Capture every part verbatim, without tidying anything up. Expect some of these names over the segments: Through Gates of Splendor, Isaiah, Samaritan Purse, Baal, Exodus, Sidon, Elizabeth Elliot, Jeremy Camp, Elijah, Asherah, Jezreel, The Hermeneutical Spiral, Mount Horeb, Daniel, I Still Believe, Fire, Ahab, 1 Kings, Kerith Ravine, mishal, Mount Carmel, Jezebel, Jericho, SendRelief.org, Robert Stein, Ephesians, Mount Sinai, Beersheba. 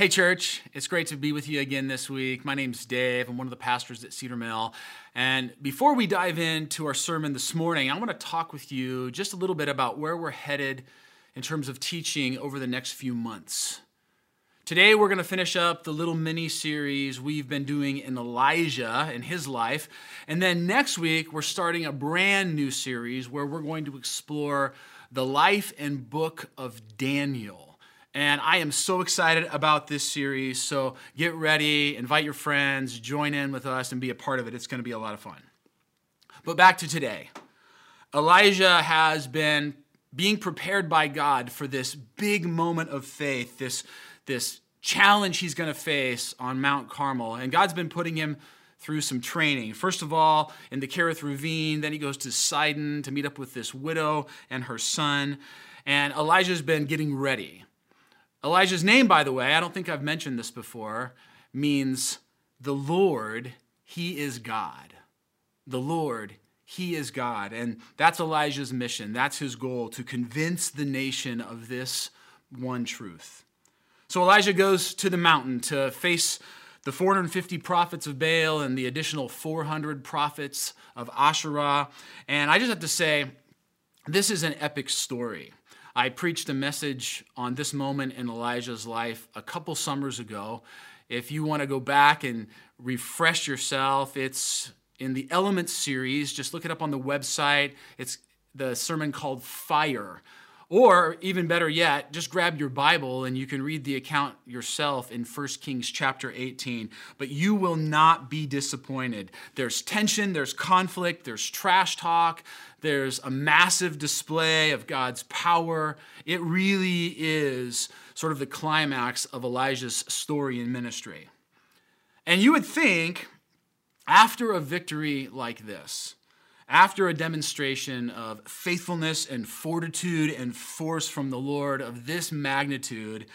Hey church, it's great to be with you again this week. My name's Dave, I'm one of the pastors at Cedar Mill. And before we dive into our sermon this morning, I want to talk with you just a little bit about where we're headed in terms of teaching over the next few months. Today we're going to finish up the little mini-series we've been doing in Elijah and his life. And then next week we're starting a brand new series where we're going to explore the life and book of Daniel. And I am so excited about this series, so get ready, invite your friends, join in with us, and be a part of it. It's going to be a lot of fun. But back to today. Elijah has been being prepared by God for this big moment of faith, this, this challenge he's going to face on Mount Carmel. And God's been putting him through some training. First of all, in the Kerith Ravine, then he goes to Sidon to meet up with this widow and her son. And Elijah's been getting ready. Elijah's name, by the way, I don't think I've mentioned this before, means the Lord, he is God. The Lord, he is God. And that's Elijah's mission. That's his goal, to convince the nation of this one truth. So Elijah goes to the mountain to face the four hundred fifty prophets of Baal and the additional four hundred prophets of Asherah. And I just have to say, this is an epic story. I preached a message on this moment in Elijah's life a couple summers ago. If you want to go back and refresh yourself, it's in the Elements series. Just look it up on the website. It's the sermon called Fire. Or even better yet, just grab your Bible and you can read the account yourself in First Kings chapter eighteen. But you will not be disappointed. There's tension, there's conflict, there's trash talk, there's a massive display of God's power. It really is sort of the climax of Elijah's story and ministry. And you would think, after a victory like this, after a demonstration of faithfulness and fortitude and force from the Lord of this magnitude,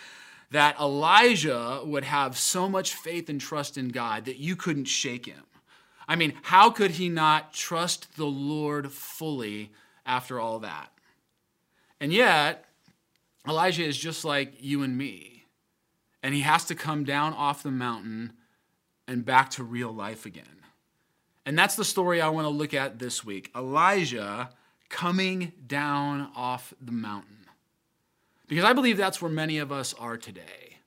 that Elijah would have so much faith and trust in God that you couldn't shake him. I mean, how could he not trust the Lord fully after all that? And yet, Elijah is just like you and me, and he has to come down off the mountain and back to real life again. And that's the story I want to look at this week. Elijah coming down off the mountain. Because I believe that's where many of us are today.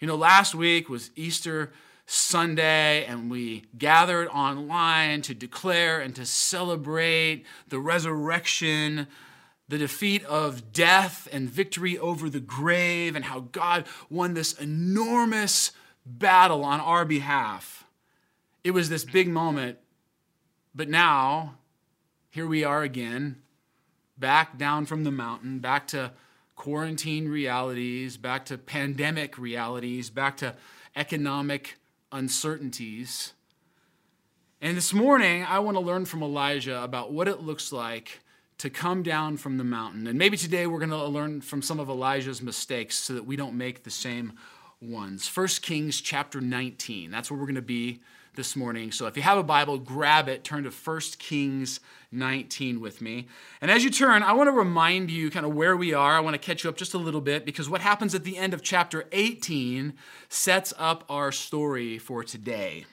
You know, last week was Easter Sunday, and we gathered online to declare and to celebrate the resurrection, the defeat of death and victory over the grave, and how God won this enormous battle on our behalf. It was this big moment, but now, here we are again, back down from the mountain, back to quarantine realities, back to pandemic realities, back to economic uncertainties. And this morning, I want to learn from Elijah about what it looks like to come down from the mountain. And maybe today we're going to learn from some of Elijah's mistakes so that we don't make the same ones. First Kings chapter nineteen, that's where we're going to be this morning. So if you have a Bible, grab it, turn to First Kings nineteen with me. And as you turn, I want to remind you kind of where we are. I want to catch you up just a little bit, because what happens at the end of chapter eighteen sets up our story for today.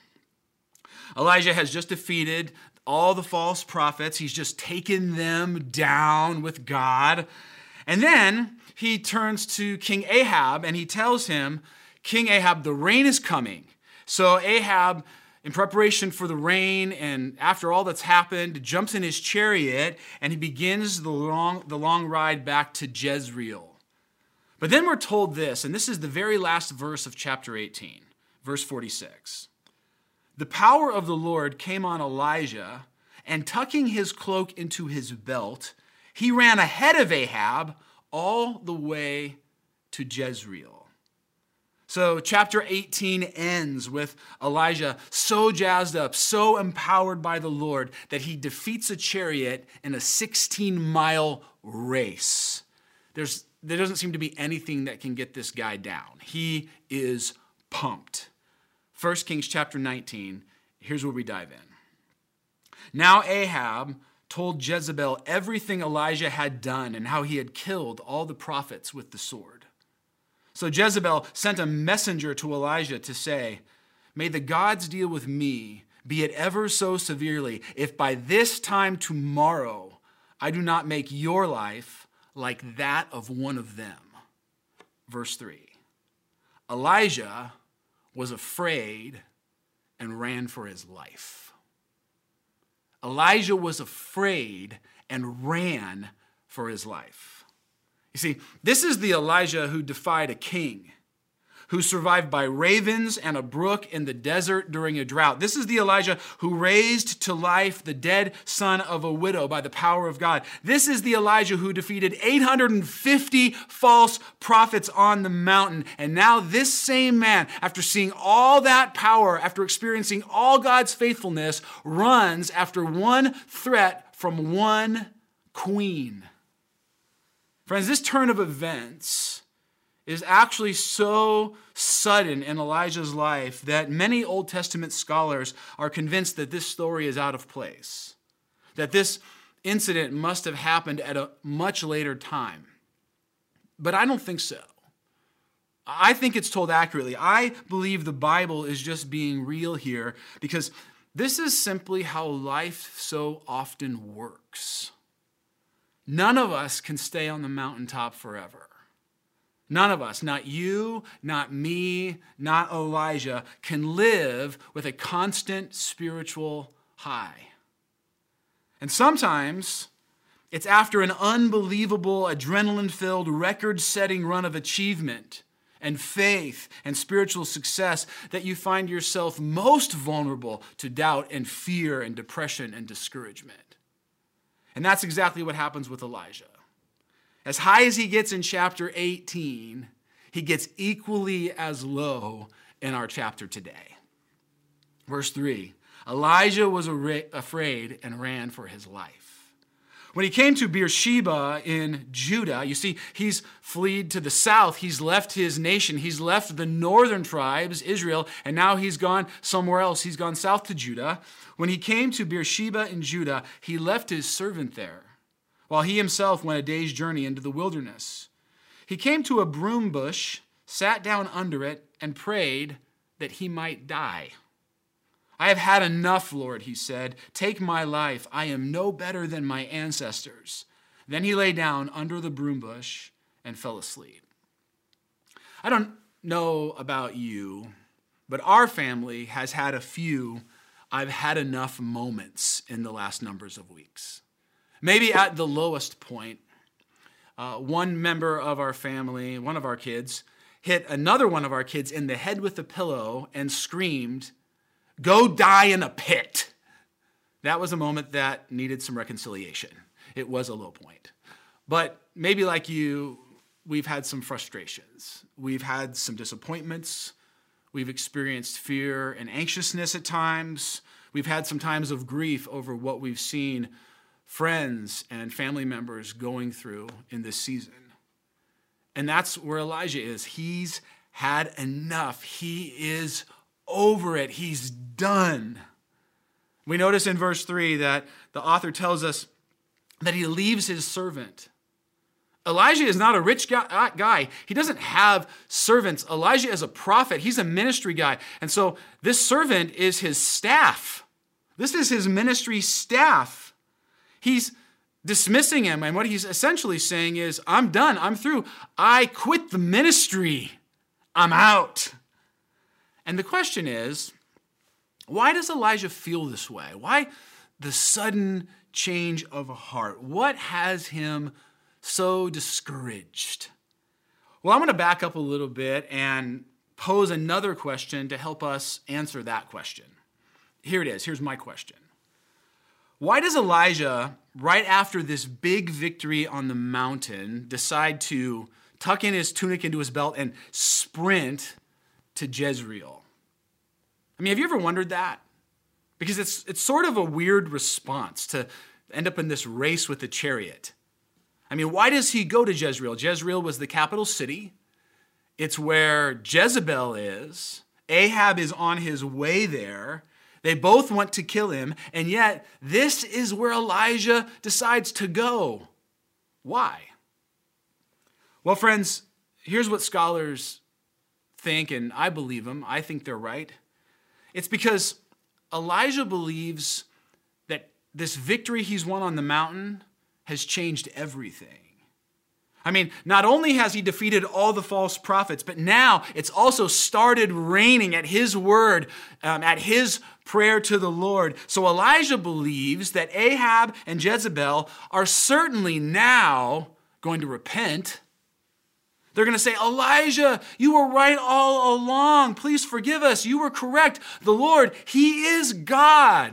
Elijah has just defeated all the false prophets. He's just taken them down with God. And then he turns to King Ahab and he tells him, King Ahab, the rain is coming. So Ahab, in preparation for the rain and after all that's happened, jumps in his chariot and he begins the long, the long ride back to Jezreel. But then we're told this, and this is the very last verse of chapter eighteen, verse forty-six. The power of the Lord came on Elijah, and tucking his cloak into his belt, he ran ahead of Ahab all the way to Jezreel. So chapter eighteen ends with Elijah so jazzed up, so empowered by the Lord that he defeats a chariot in a sixteen-mile race. There's, there doesn't seem to be anything that can get this guy down. He is pumped. First Kings chapter nineteen, here's where we dive in. Now Ahab told Jezebel everything Elijah had done and how he had killed all the prophets with the sword. So Jezebel sent a messenger to Elijah to say, "May the gods deal with me, be it ever so severely, if by this time tomorrow I do not make your life like that of one of them." Verse three, Elijah was afraid and ran for his life. Elijah was afraid and ran for his life. You see, this is the Elijah who defied a king, who survived by ravens and a brook in the desert during a drought. This is the Elijah who raised to life the dead son of a widow by the power of God. This is the Elijah who defeated eight hundred fifty false prophets on the mountain. And now this same man, after seeing all that power, after experiencing all God's faithfulness, runs after one threat from one queen. Friends, this turn of events is actually so sudden in Elijah's life that many Old Testament scholars are convinced that this story is out of place, that this incident must have happened at a much later time. But I don't think so. I think it's told accurately. I believe the Bible is just being real here because this is simply how life so often works. None of us can stay on the mountaintop forever. None of us, not you, not me, not Elijah, can live with a constant spiritual high. And sometimes it's after an unbelievable, adrenaline-filled, record-setting run of achievement and faith and spiritual success that you find yourself most vulnerable to doubt and fear and depression and discouragement. And that's exactly what happens with Elijah. As high as he gets in chapter eighteen, he gets equally as low in our chapter today. Verse three, Elijah was afraid and ran for his life. When he came to Beersheba in Judah, you see, he's fled to the south. He's left his nation. He's left the northern tribes, Israel, and now he's gone somewhere else. He's gone south to Judah. When he came to Beersheba in Judah, he left his servant there, while he himself went a day's journey into the wilderness. He came to a broom bush, sat down under it, and prayed that he might die. "I have had enough, Lord," he said. "Take my life. I am no better than my ancestors." Then he lay down under the broom bush and fell asleep. I don't know about you, but our family has had a few "I've had enough" moments in the last numbers of weeks. Maybe at the lowest point, uh, one member of our family, one of our kids, hit another one of our kids in the head with a pillow and screamed, "Go die in a pit." That was a moment that needed some reconciliation. It was a low point. But maybe like you, we've had some frustrations. We've had some disappointments. We've experienced fear and anxiousness at times. We've had some times of grief over what we've seen friends and family members going through in this season. And that's where Elijah is. He's had enough. He is over it. He's done. We notice in verse three that the author tells us that he leaves his servant. Elijah is not a rich guy. He doesn't have servants. Elijah is a prophet. He's a ministry guy. And so this servant is his staff. This is his ministry staff. He's dismissing him, and what he's essentially saying is, "I'm done, I'm through. I quit the ministry. I'm out." And the question is, why does Elijah feel this way? Why the sudden change of heart? What has him so discouraged? Well, I'm going to back up a little bit and pose another question to help us answer that question. Here it is. Here's my question. Why does Elijah, right after this big victory on the mountain, decide to tuck in his tunic into his belt and sprint to Jezreel? I mean, have you ever wondered that? Because it's it's sort of a weird response to end up in this race with the chariot. I mean, why does he go to Jezreel? Jezreel was the capital city. It's where Jezebel is. Ahab is on his way there. They both want to kill him, and yet this is where Elijah decides to go. Why? Well, friends, here's what scholars think, and I believe them. I think they're right. It's because Elijah believes that this victory he's won on the mountain has changed everything. I mean, not only has he defeated all the false prophets, but now it's also started raining at his word, um, at his prayer to the Lord. So Elijah believes that Ahab and Jezebel are certainly now going to repent. They're going to say, Elijah, you were right all along. Please forgive us. You were correct. The Lord, he is God.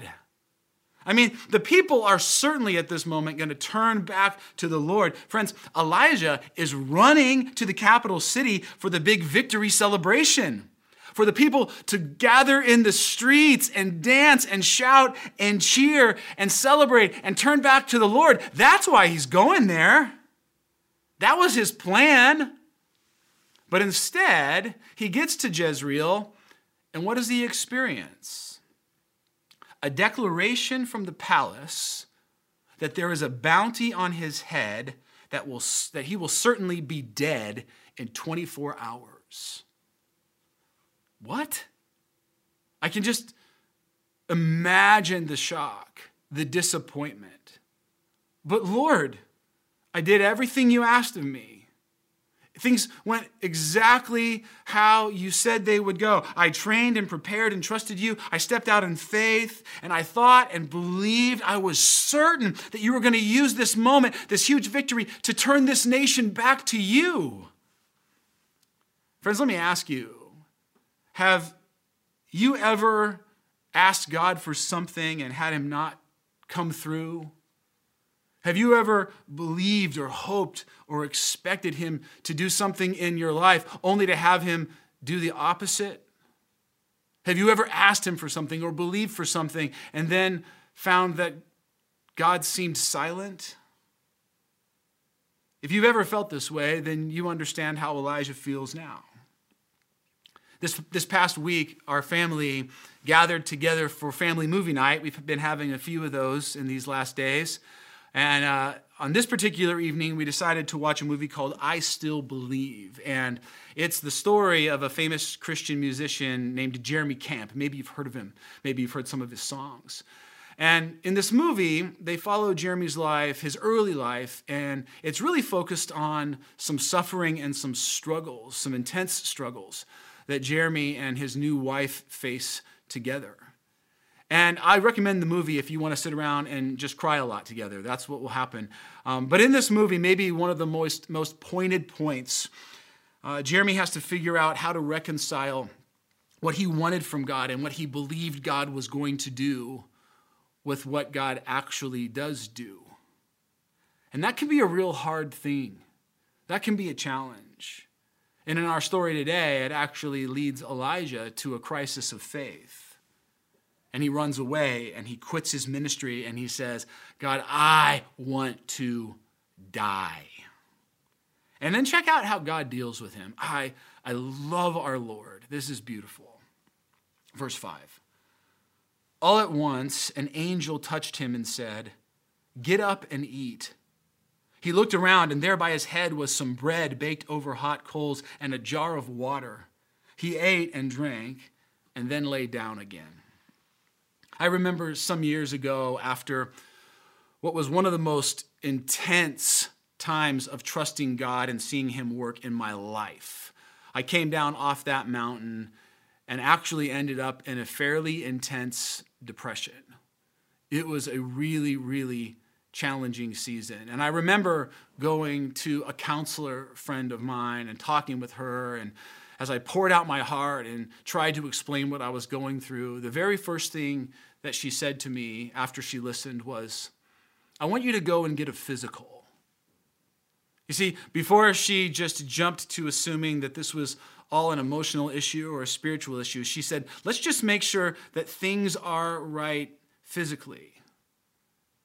I mean, the people are certainly at this moment going to turn back to the Lord. Friends, Elijah is running to the capital city for the big victory celebration, for the people to gather in the streets and dance and shout and cheer and celebrate and turn back to the Lord. That's why he's going there. That was his plan. But instead, he gets to Jezreel, and what does he experience? A declaration from the palace that there is a bounty on his head that will that he will certainly be dead in twenty-four hours. What? I can just imagine the shock, the disappointment. But Lord, I did everything you asked of me. Things went exactly how you said they would go. I trained and prepared and trusted you. I stepped out in faith, and I thought and believed. I was certain that you were going to use this moment, this huge victory, to turn this nation back to you. Friends, let me ask you, have you ever asked God for something and had him not come through? Have you ever believed or hoped or expected him to do something in your life only to have him do the opposite? Have you ever asked him for something or believed for something and then found that God seemed silent? If you've ever felt this way, then you understand how Elijah feels now. This, this past week, our family gathered together for family movie night. We've been having a few of those in these last days. And uh, on this particular evening, we decided to watch a movie called I Still Believe. And it's the story of a famous Christian musician named Jeremy Camp. Maybe you've heard of him. Maybe you've heard some of his songs. And in this movie, they follow Jeremy's life, his early life, and it's really focused on some suffering and some struggles, some intense struggles that Jeremy and his new wife face together. And I recommend the movie if you want to sit around and just cry a lot together. That's what will happen. Um, but in this movie, maybe one of the most, most pointed points, uh, Jeremy has to figure out how to reconcile what he wanted from God and what he believed God was going to do with what God actually does do. And that can be a real hard thing. That can be a challenge. And in our story today, it actually leads Elijah to a crisis of faith. And he runs away and he quits his ministry and he says, God, I want to die. And then check out how God deals with him. I, I love our Lord. This is beautiful. Verse five. All at once, an angel touched him and said, get up and eat. He looked around, and there by his head was some bread baked over hot coals and a jar of water. He ate and drank and then lay down again. I remember some years ago, after what was one of the most intense times of trusting God and seeing him work in my life, I came down off that mountain and actually ended up in a fairly intense depression. It was a really, really challenging season. And I remember going to a counselor friend of mine and talking with her, and as I poured out my heart and tried to explain what I was going through, the very first thing that she said to me after she listened was, I want you to go and get a physical. You see, before she just jumped to assuming that this was all an emotional issue or a spiritual issue, she said, let's just make sure that things are right physically.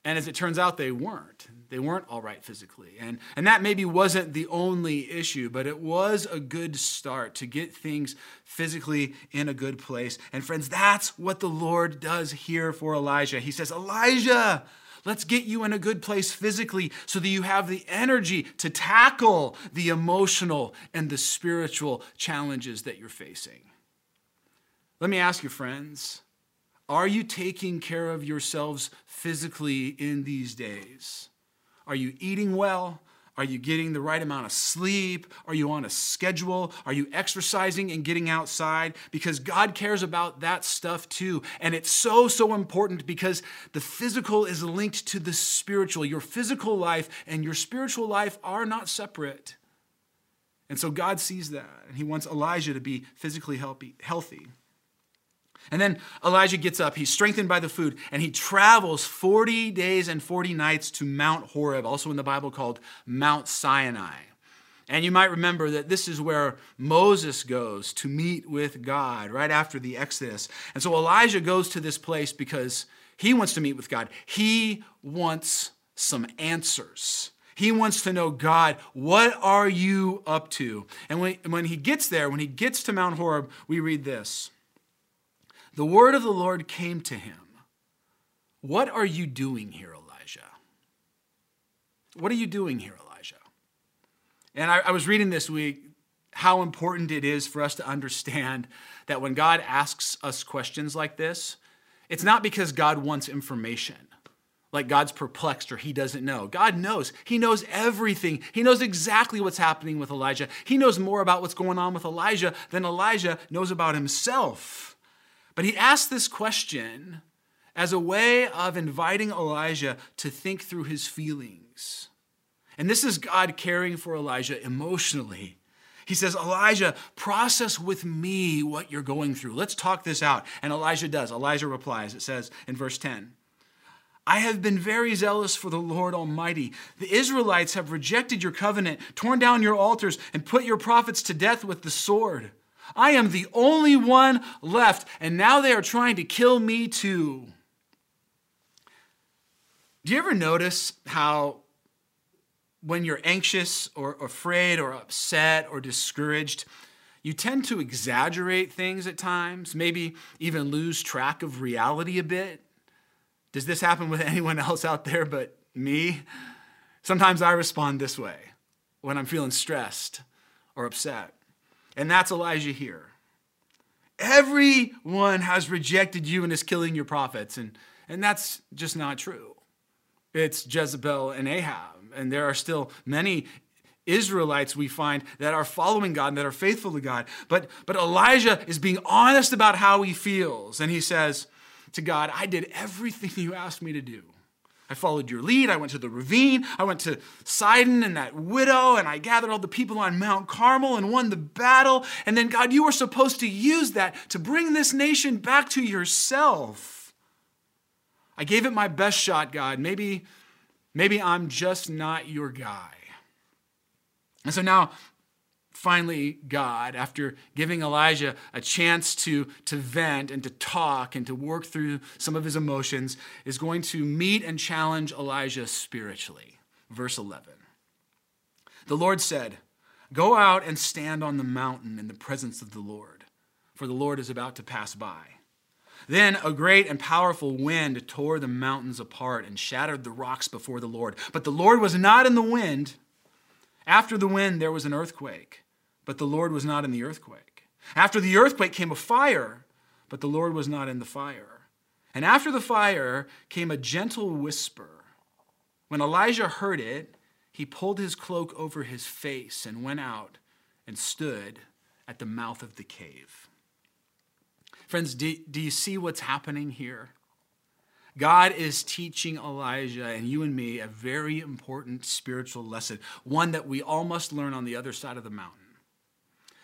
And as it turns out, they weren't. They weren't all right physically. And, and that maybe wasn't the only issue, but it was a good start to get things physically in a good place. And friends, that's what the Lord does here for Elijah. He says, Elijah, Let's get you in a good place physically so that you have the energy to tackle the emotional and the spiritual challenges that you're facing. Let me ask you, friends, are you taking care of yourselves physically in these days? Are you eating well? Are you getting the right amount of sleep? Are you on a schedule? Are you exercising and getting outside? Because God cares about that stuff too. And it's so, so important because the physical is linked to the spiritual. Your physical life and your spiritual life are not separate. And so God sees that. And he wants Elijah to be physically healthy. And then Elijah gets up, he's strengthened by the food, and he travels forty days and forty nights to Mount Horeb, also in the Bible called Mount Sinai. And you might remember that this is where Moses goes to meet with God right after the Exodus. And so Elijah goes to this place because he wants to meet with God. He wants some answers. He wants to know, God, what are you up to? And when, when he gets there, when he gets to Mount Horeb, we read this. The word of the Lord came to him. What are you doing here, Elijah? What are you doing here, Elijah? And I, I was reading this week how important it is for us to understand that when God asks us questions like this, it's not because God wants information, like God's perplexed or he doesn't know. God knows. He knows everything. He knows exactly what's happening with Elijah. He knows more about what's going on with Elijah than Elijah knows about himself. But he asked this question as a way of inviting Elijah to think through his feelings. And this is God caring for Elijah emotionally. He says, Elijah, process with me what you're going through. Let's talk this out. And Elijah does. Elijah replies. It says in verse ten, I have been very zealous for the Lord Almighty. The Israelites have rejected your covenant, torn down your altars, and put your prophets to death with the sword. I am the only one left, and now they are trying to kill me too. Do you ever notice how when you're anxious or afraid or upset or discouraged, you tend to exaggerate things at times, maybe even lose track of reality a bit? Does this happen with anyone else out there but me? Sometimes I respond this way when I'm feeling stressed or upset. And that's Elijah here. Everyone has rejected you and is killing your prophets. And, and that's just not true. It's Jezebel and Ahab. And there are still many Israelites we find that are following God and that are faithful to God. But, but Elijah is being honest about how he feels. And he says to God, I did everything you asked me to do. I followed your lead. I went to the ravine. I went to Sidon and that widow, and I gathered all the people on Mount Carmel and won the battle. And then, God, you were supposed to use that to bring this nation back to yourself. I gave it my best shot, God. Maybe, maybe I'm just not your guy. And so now, finally, God, after giving Elijah a chance to, to vent and to talk and to work through some of his emotions, is going to meet and challenge Elijah spiritually. Verse eleven. The Lord said, go out and stand on the mountain in the presence of the Lord, for the Lord is about to pass by. Then a great and powerful wind tore the mountains apart and shattered the rocks before the Lord. But the Lord was not in the wind. After the wind, there was an earthquake, but the Lord was not in the earthquake. After the earthquake came a fire, but the Lord was not in the fire. And after the fire came a gentle whisper. When Elijah heard it, he pulled his cloak over his face and went out and stood at the mouth of the cave. Friends, do, do you see what's happening here? God is teaching Elijah and you and me a very important spiritual lesson, one that we all must learn on the other side of the mountain.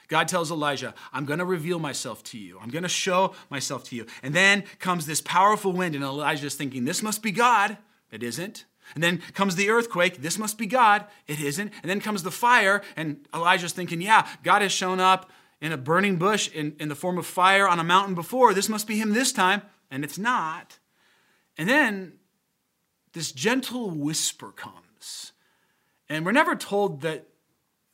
God tells Elijah, I'm going to reveal myself to you. I'm going to show myself to you. And then comes this powerful wind, and Elijah's thinking, this must be God. It isn't. And then comes the earthquake. This must be God. It isn't. And then comes the fire, and Elijah's thinking, yeah, God has shown up in a burning bush in, in the form of fire on a mountain before. This must be him this time. And it's not. And then this gentle whisper comes. And we're never told that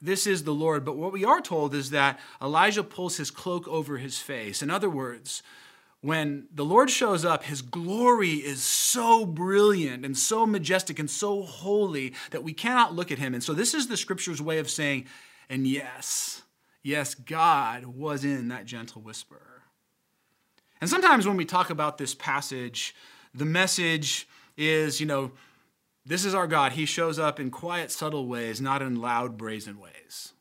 this is the Lord, but what we are told is that Elijah pulls his cloak over his face. In other words, When the Lord shows up, his glory is so brilliant and so majestic and so holy that we cannot look at him. And so this is the scripture's way of saying, and yes, yes, God was in that gentle whisper. And sometimes when we talk about this passage, the message is, you know, this is our God. He shows up in quiet, subtle ways, not in loud, brazen ways.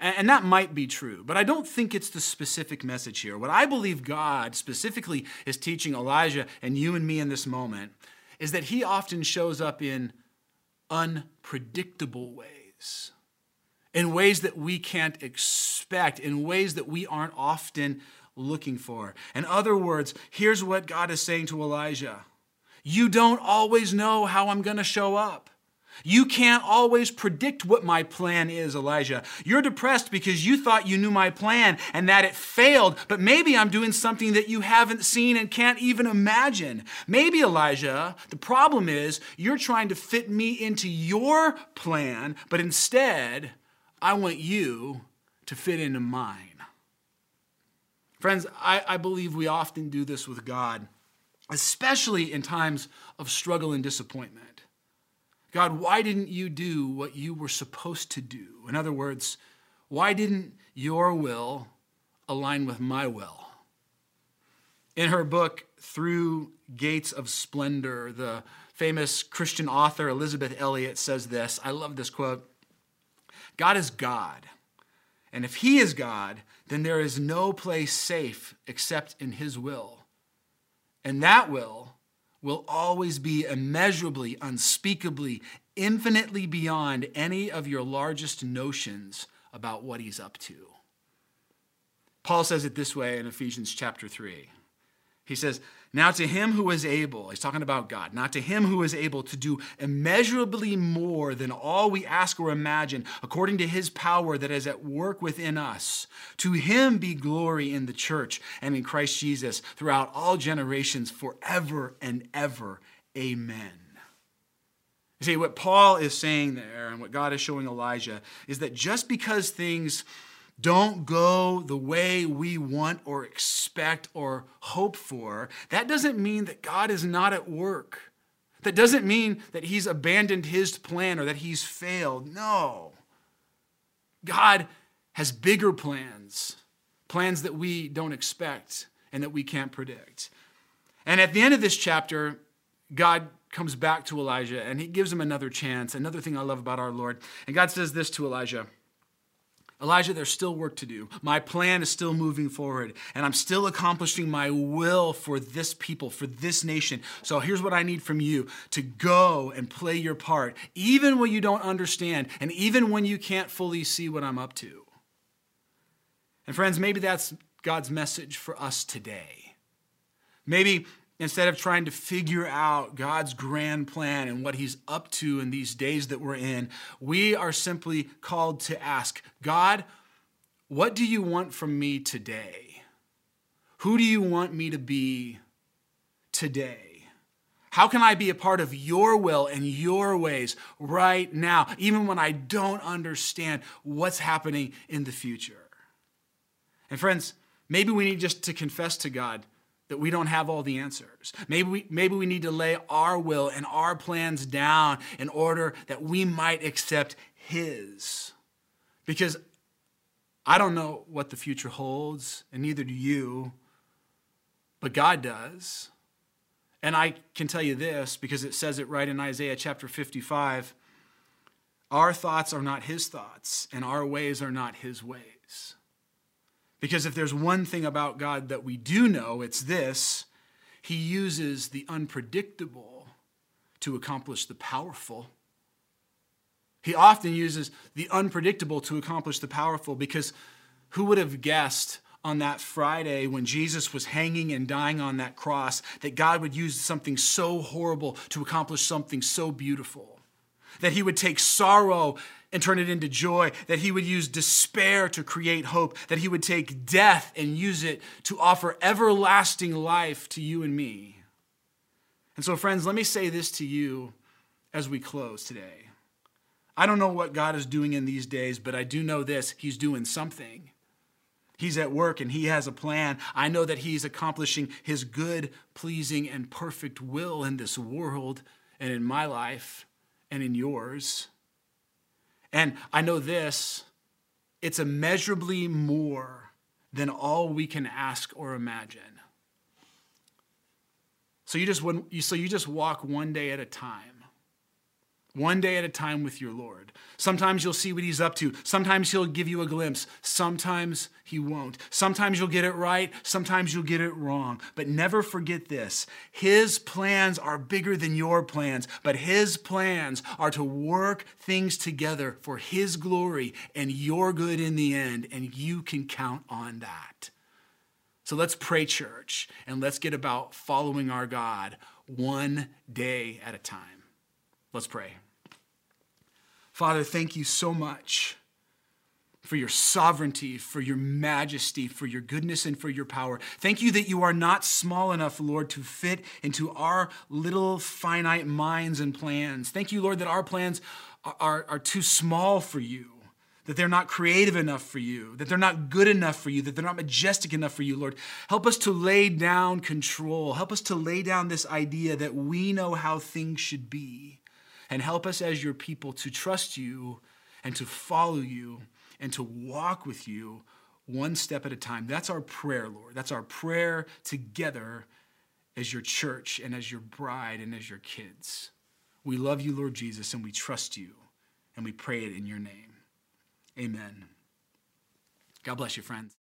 And that might be true, but I don't think it's the specific message here. What I believe God specifically is teaching Elijah and you and me in this moment is that he often shows up in unpredictable ways, in ways that we can't expect, in ways that we aren't often looking for. In other words, here's what God is saying to Elijah. You don't always know how I'm going to show up. You can't always predict what my plan is, Elijah. You're depressed because you thought you knew my plan and that it failed, but maybe I'm doing something that you haven't seen and can't even imagine. Maybe, Elijah, the problem is you're trying to fit me into your plan, but instead, I want you to fit into mine. Friends, I, I believe we often do this with God, especially in times of struggle and disappointment. God, why didn't you do what you were supposed to do? In other words, why didn't your will align with my will? In her book, Through Gates of Splendor, the famous Christian author Elizabeth Elliot says this. I love this quote. God is God, and if he is God, then there is no place safe except in his will. And that will will always be immeasurably, unspeakably, infinitely beyond any of your largest notions about what he's up to. Paul says it this way in Ephesians chapter three. He says, now to him who is able, he's talking about God, now to him who is able to do immeasurably more than all we ask or imagine, according to his power that is at work within us. To him be glory in the church and in Christ Jesus throughout all generations forever and ever. Amen. You see, what Paul is saying there and what God is showing Elijah is that just because things don't go the way we want or expect or hope for, that doesn't mean that God is not at work. That doesn't mean that he's abandoned his plan or that he's failed. No. God has bigger plans, plans that we don't expect and that we can't predict. And at the end of this chapter, God comes back to Elijah and he gives him another chance. Another thing I love about our Lord. And God says this to Elijah, Elijah, there's still work to do. My plan is still moving forward, and I'm still accomplishing my will for this people, for this nation. So here's what I need from you, to go and play your part, even when you don't understand, and even when you can't fully see what I'm up to. And friends, maybe that's God's message for us today. Maybe instead of trying to figure out God's grand plan and what he's up to in these days that we're in, we are simply called to ask, God, what do you want from me today? Who do you want me to be today? How can I be a part of your will and your ways right now, even when I don't understand what's happening in the future? And friends, maybe we need just to confess to God that we don't have all the answers. Maybe we, maybe we need to lay our will and our plans down in order that we might accept his. Because I don't know what the future holds, and neither do you, but God does. And I can tell you this, because it says it right in Isaiah chapter fifty-five, our thoughts are not his thoughts, and our ways are not his ways. Because if there's one thing about God that we do know, it's this. He uses the unpredictable to accomplish the powerful. He often uses the unpredictable to accomplish the powerful, because who would have guessed on that Friday when Jesus was hanging and dying on that cross that God would use something so horrible to accomplish something so beautiful? That he would take sorrow and turn it into joy, that he would use despair to create hope, that he would take death and use it to offer everlasting life to you and me. And so, friends, let me say this to you as we close today. I don't know what God is doing in these days, but I do know this, he's doing something. He's at work and he has a plan. I know that he's accomplishing his good, pleasing, and perfect will in this world and in my life and in yours. And I know this, it's immeasurably more than all we can ask or imagine. So you just when you so you just walk one day at a time. One day at a time with your Lord. Sometimes you'll see what he's up to. Sometimes he'll give you a glimpse. Sometimes he won't. Sometimes you'll get it right. Sometimes you'll get it wrong. But never forget this. His plans are bigger than your plans, but his plans are to work things together for his glory and your good in the end, and you can count on that. So let's pray, church, and let's get about following our God one day at a time. Let's pray. Father, thank you so much for your sovereignty, for your majesty, for your goodness, and for your power. Thank you that you are not small enough, Lord, to fit into our little finite minds and plans. Thank you, Lord, that our plans are, are, are too small for you, that they're not creative enough for you, that they're not good enough for you, that they're not majestic enough for you, Lord. Help us to lay down control. Help us to lay down this idea that we know how things should be. And help us as your people to trust you and to follow you and to walk with you one step at a time. That's our prayer, Lord. That's our prayer together as your church and as your bride and as your kids. We love you, Lord Jesus, and we trust you, and we pray it in your name. Amen. God bless you, friends.